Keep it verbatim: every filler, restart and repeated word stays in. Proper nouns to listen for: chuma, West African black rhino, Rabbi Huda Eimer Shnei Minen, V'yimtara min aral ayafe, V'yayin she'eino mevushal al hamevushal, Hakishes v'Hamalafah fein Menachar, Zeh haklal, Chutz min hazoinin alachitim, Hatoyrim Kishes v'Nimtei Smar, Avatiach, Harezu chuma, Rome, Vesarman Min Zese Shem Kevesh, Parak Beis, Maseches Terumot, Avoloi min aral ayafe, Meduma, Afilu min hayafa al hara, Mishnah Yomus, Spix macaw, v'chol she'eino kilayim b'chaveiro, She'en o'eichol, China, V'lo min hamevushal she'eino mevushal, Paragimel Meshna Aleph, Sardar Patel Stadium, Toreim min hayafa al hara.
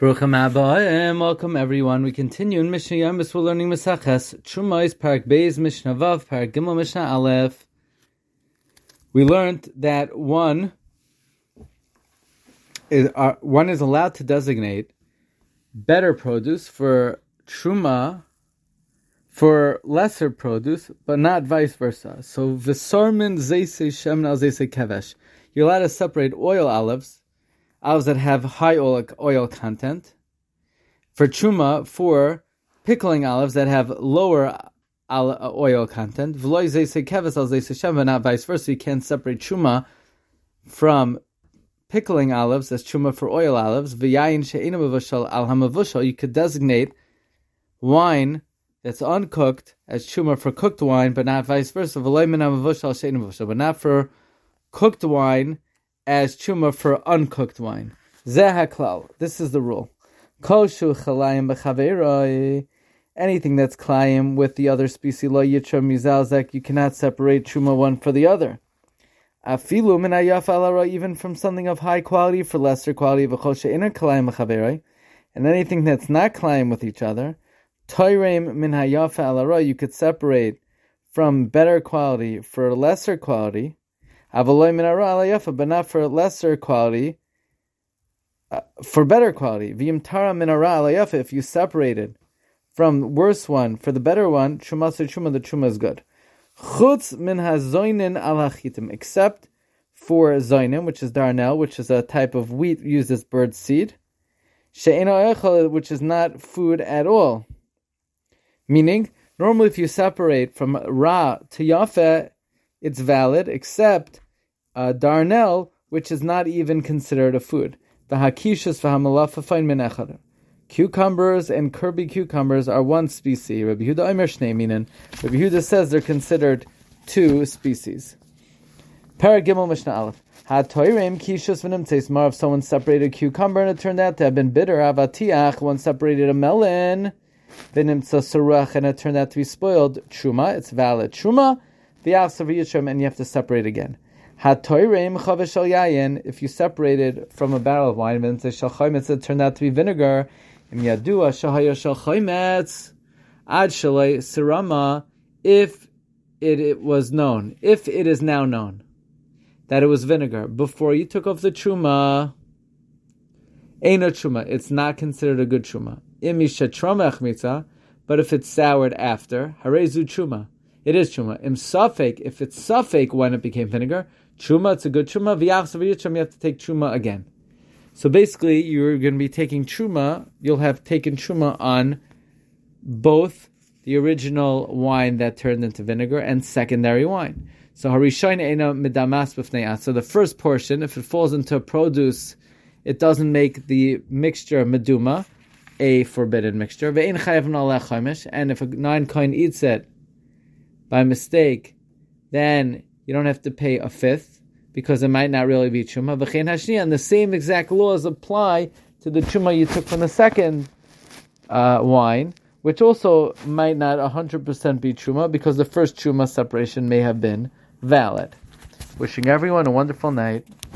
Baruch haba, welcome everyone. We continue in Mishnah Yomus. We're learning Maseches Terumot, Parak Beis, Mishnah Vav, Paragimel Meshna Aleph. We learned that one is uh, one is allowed to designate better produce for chuma for lesser produce, but not vice versa. So Vesarman Min Zese Shem kevesh. You're allowed to separate oil olives. olives that have high oil, oil content, for chuma, for pickling olives that have lower oil content, v'lo zayit shemen al zayit kevesh, but not vice versa. You can't separate chuma from pickling olives as chuma for oil olives, v'yayin she'eino mevushal al hamevushal. You could designate wine that's uncooked as chuma for cooked wine, but not vice versa, v'lo min hamevushal she'eino mevushal, but not for cooked wine as chuma for uncooked wine. Zeh haklal. This is the rule. Kol she chalayim b'chaveiro. Anything that's chalayim with the other species, lo yitra mizalzek, you cannot separate chuma one for the other. Afilu min hayafa al hara, even from something of high quality for lesser quality, v'chol she'eino kilayim b'chaveiro. And anything that's not chalayim with each other, Toreim min hayafa al hara, you could separate from better quality for lesser quality. Avoloi min aral ayafe, but not for lesser quality, uh, for better quality. V'yimtara min aral ayafe, if you separated from worse one for the better one, chuma so chuma, the chuma is good. Chutz min hazoinin alachitim, except for zoinim, which is darnel, which is a type of wheat used as bird seed. She'en o'eichol, which is not food at all. Meaning, normally if you separate from ra to yafeh, it's valid, except uh, darnel, which is not even considered a food. The Hakishes v'Hamalafah fein Menachar. Cucumbers and Kirby cucumbers are one species. Rabbi Huda Eimer Shnei Minen. Rabbi Huda says they're considered two species. Paragimel Meshna Aleph. Hatoyrim Kishes v'Nimtei Smar. If someone separated a cucumber and it turned out to have been bitter, Avatiach. One separated a melon, v'nimtza, and it turned out to be spoiled, chuma. It's valid, chuma. The Avatiach, and you have to separate again. Hatoyrim chavesh al yayin. If you separated from a barrel of wine, and it turned out to be vinegar, im yadua shahayo shal chaimetz ad shalay sirama. If it, it was known, if it is now known that it was vinegar before you took off the chuma, eino chuma. It's not considered a good chuma. Im yishatrama achmitza. But if it's soured after, harezu chuma. It is chuma. Im Suffolk, if it's Suffolk when it became vinegar, chuma, it's a good chuma. V'yayin, you have to take chuma again. So basically, you're going to be taking chuma, you'll have taken chuma on both the original wine that turned into vinegar and secondary wine. So harishayin eina midamas b'fnei. So the first portion, if it falls into produce, it doesn't make the mixture meduma, a forbidden mixture. V'ein chayav na'aleh chaimish. And if a non-kohen eats it by mistake, then you don't have to pay a fifth, because it might not really be chuma. V'chein hashniya, and the same exact laws apply to the chuma you took from the second uh, wine, which also might not one hundred percent be chuma, because the first chuma separation may have been valid. Wishing everyone a wonderful night.